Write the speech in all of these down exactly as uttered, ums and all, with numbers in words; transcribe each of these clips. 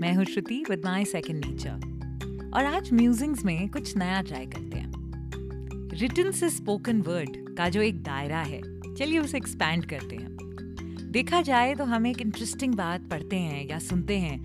मैं हूँ Shruti with my second nature और आज म्यूजिंग्स में कुछ नया ट्राई करते हैं। रिटन से स्पोकन वर्ड का जो एक दायरा है, चलिए उसे एक्सपैंड करते हैं। देखा जाए तो हम एक इंटरेस्टिंग बात पढ़ते हैं या सुनते हैं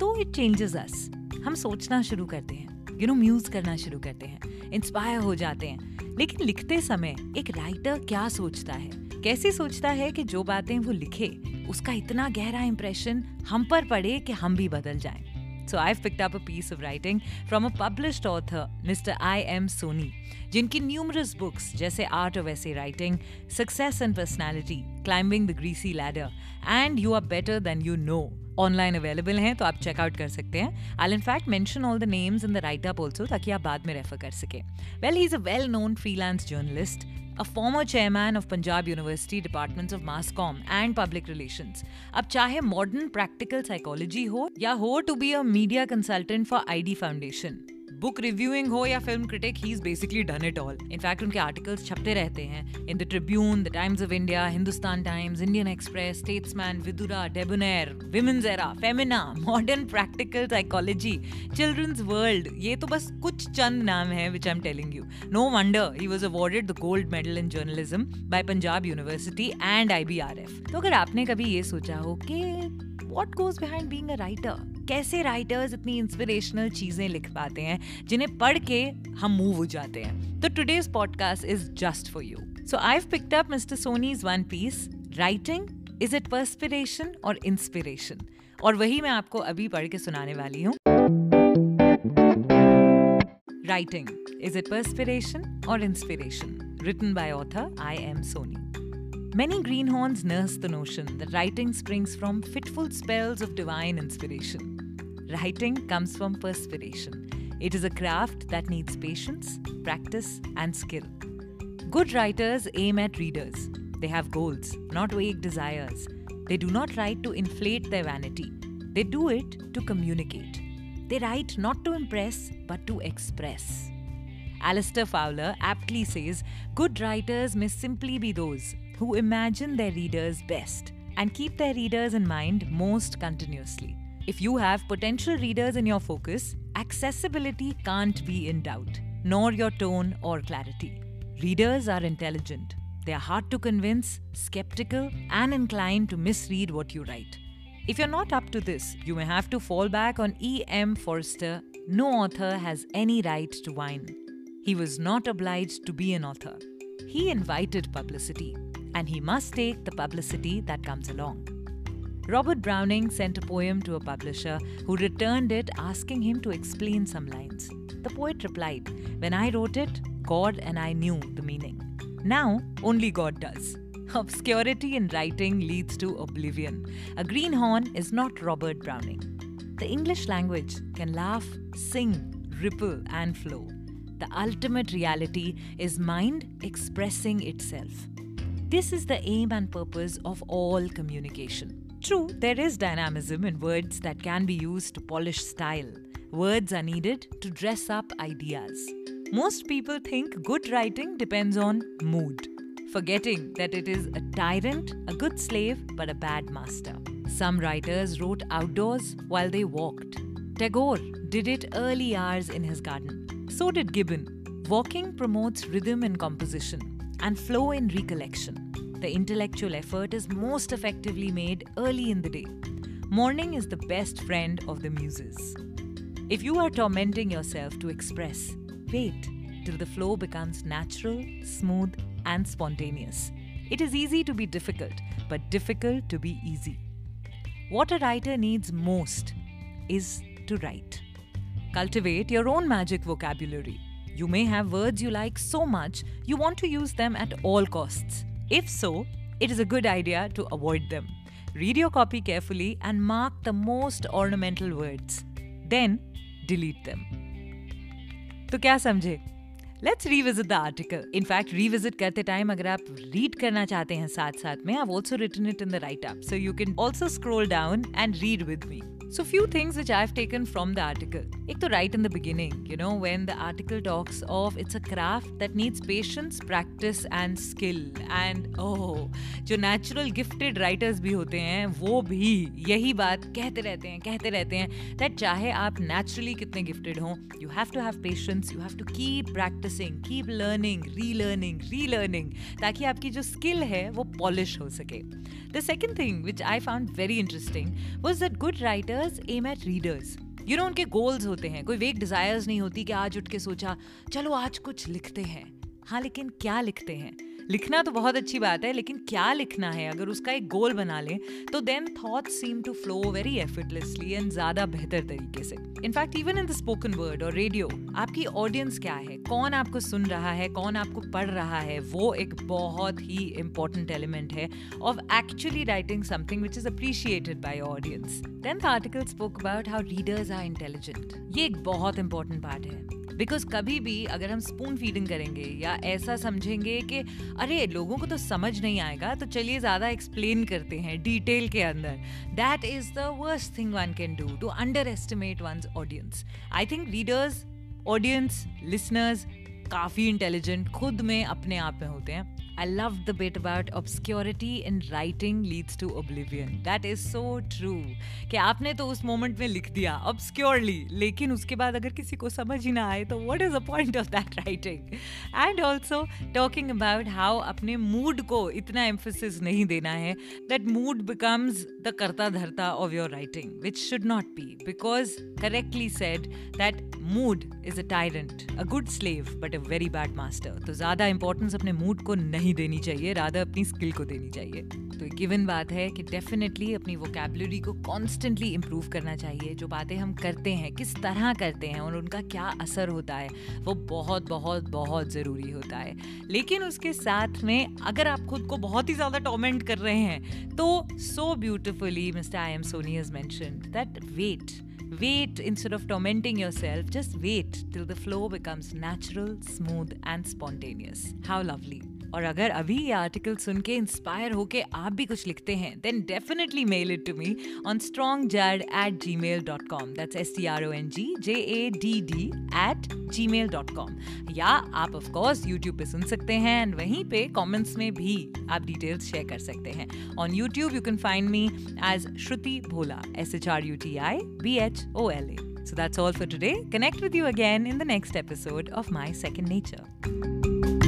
तो इट चेंजेस अस, हम सोचना शुरू करते हैं, यू नो म्यूज करना शुरू करते हैं, इंस्पायर हो जाते हैं। लेकिन लिखते समय एक राइटर क्या सोचता है, कैसे सोचता है कि जो बातें वो लिखे उसका इतना गहरा इम्प्रेशन हम पर पड़े कि हम भी बदल जाएं। So I've picked up a piece of writing from a published author, Mister I M Soni, जिनकी numerous books जैसे Art of Essay Writing, Success and Personality, Climbing the Greasy Ladder, and You Are Better Than You Know online available हैं, तो आप checkout कर सकते हैं। I'll in fact mention all the names in the write-up also, ताकि आप बाद में रेफर कर सकें। Well, he's a well-known freelance journalist, a former chairman of Punjab University Departments of Mass Comm and Public Relations. अब चाहे modern practical psychology हो या हो to be a media consultant for I D Foundation, book reviewing हो या film critic, he's basically done it all. In fact, उनके articles छपते रहते हैं in the Tribune, the Times of India, Hindustan Times, Indian Express, Statesman, Vidura, Debonair, Women's Era, Femina, Modern Practical Psychology, Children's World. ये तो बस कुछ चंद नाम हैं which I'm telling you. No wonder he was awarded the gold medal in journalism by Punjab University and I B R F. तो अगर आपने कभी ये सोचा हो कि what goes behind being a writer? कैसे राइटर्स इतनी इंस्पिरेशनल चीजें लिख पाते हैं जिन्हें पढ़ के हम मूव हो जाते हैं, तो today's podcast is just for you. So I've picked up mister Soni's one piece, writing is it perspiration और इंस्पिरेशन, और वही मैं आपको अभी पढ़ के सुनाने वाली हूँ। राइटिंग इज इट पर्स्पिरेशन और inspiration, written by author I M Soni. Many greenhorns nurse the notion that writing springs from fitful spells of divine inspiration. Writing comes from perspiration. It is a craft that needs patience, practice, and skill. Good writers aim at readers. They have goals, not vague desires. They do not write to inflate their vanity. They do it to communicate. They write not to impress, but to express. Alistair Fowler aptly says, "Good writers may simply be those who imagine their readers best and keep their readers in mind most continuously." If you have potential readers in your focus, accessibility can't be in doubt, nor your tone or clarity. Readers are intelligent. They are hard to convince, skeptical, and inclined to misread what you write. If you're not up to this, you may have to fall back on E M Forster. No author has any right to whine. He was not obliged to be an author. He invited publicity, and he must take the publicity that comes along. Robert Browning sent a poem to a publisher who returned it asking him to explain some lines. The poet replied, "When I wrote it, God and I knew the meaning. Now, only God does." Obscurity in writing leads to oblivion. A greenhorn is not Robert Browning. The English language can laugh, sing, ripple and flow. The ultimate reality is mind expressing itself. This is the aim and purpose of all communication. True, there is dynamism in words that can be used to polish style. Words are needed to dress up ideas. Most people think good writing depends on mood, forgetting that it is a tyrant, a good slave, but a bad master. Some writers wrote outdoors while they walked. Tagore did it early hours in his garden. So did Gibbon. Walking promotes rhythm in composition and flow in recollection. The intellectual effort is most effectively made early in the day. Morning is the best friend of the muses. If you are tormenting yourself to express, wait till the flow becomes natural, smooth, and spontaneous. It is easy to be difficult, but difficult to be easy. What a writer needs most is to write. Cultivate your own magic vocabulary. You may have words you like so much, you want to use them at all costs. If so, it is a good idea to avoid them. Read your copy carefully and mark the most ornamental words. Then, delete them. तो क्या समझे? Let's revisit the article. In fact, revisit करते time अगर आप read करना चाहते हैं साथ साथ में, I've also written it in the write-up. So you can also scroll down and read with me. So few things which I've taken from the article. Ek to right in the beginning, you know, when the article talks of it's a craft that needs patience, practice and skill. And oh, जो natural gifted writers भी होते हैं वो भी यही बात कहते रहते हैं कहते रहते हैं that चाहे आप naturally कितने gifted हों, you have to have patience, you have to keep practicing, keep learning, relearning, relearning, ताकि आपकी जो skill है वो polish हो सके. The second thing which I found very interesting was that good writers aim at readers. You know, उनके goals होते हैं, कोई vague desires नहीं होती कि आज उठ के सोचा चलो आज कुछ लिखते हैं. हाँ, लेकिन क्या लिखते हैं? लिखना तो बहुत अच्छी बात है, लेकिन क्या लिखना है अगर उसका एक गोल बना लें तो then thoughts seem to flow very effortlessly and ज़्यादा बेहतर तरीके से. In fact, even in the spoken word और radio, आपकी audience क्या है, कौन आपको सुन रहा है, कौन आपको पढ़ रहा है, वो एक बहुत ही important element है of actually writing something which is appreciated by your audience. Then the article spoke about how readers are intelligent. ये एक बहुत important part है. बिकॉज कभी भी अगर हम स्पून फीडिंग करेंगे या ऐसा समझेंगे कि अरे लोगों को तो समझ नहीं आएगा तो चलिए ज़्यादा एक्सप्लेन करते हैं डिटेल के अंदर, that is the worst thing one can do to underestimate one's audience. I think readers, audience, listeners काफ़ी इंटेलिजेंट खुद में अपने आप में होते हैं. I loved the bit about obscurity in writing leads to oblivion. That is so true. कि आपने तो उस moment में लिख दिया obscurely, लेकिन उसके बाद अगर किसी को समझ ही ना आए तो what is the point of that writing? And also talking about how अपने mood को इतना emphasis नहीं देना है, that mood becomes the कर्ता धर्ता of your writing, which should not be, because correctly said that mood is a tyrant, a good slave but a very bad master. तो ज़्यादा importance अपने mood को नहीं देनी चाहिए, राधा अपनी स्किल को देनी चाहिए. तो गिवन बात है कि डेफिनेटली अपनी वोकैबुलरी को कॉन्स्टेंटली इम्प्रूव करना चाहिए. जो बातें हम करते हैं किस तरह करते हैं और उनका क्या असर होता है वो बहुत बहुत बहुत ज़रूरी होता है. लेकिन उसके साथ में अगर आप खुद को बहुत ही ज़्यादा टॉर्मेंट कर रहे हैं तो so beautifully mister I M Soni has mentioned that wait Wait instead of tormenting yourself, just wait till the flow becomes natural, smooth and spontaneous. How lovely! और अगर अभी ये आर्टिकल सुन के इंस्पायर होके आप भी कुछ लिखते हैं then definitely mail it to me on strong jad at gmail dot com. That's S T R O N G J A D D at gmail dot com. या आप of course YouTube पे सुन सकते हैं and वहीं पे comments में भी आप details share कर सकते हैं. On YouTube you can find me as Shruti Bhola, S H R U T I B H O L A. So that's all for today. Connect with you again in the next episode of My Second Nature.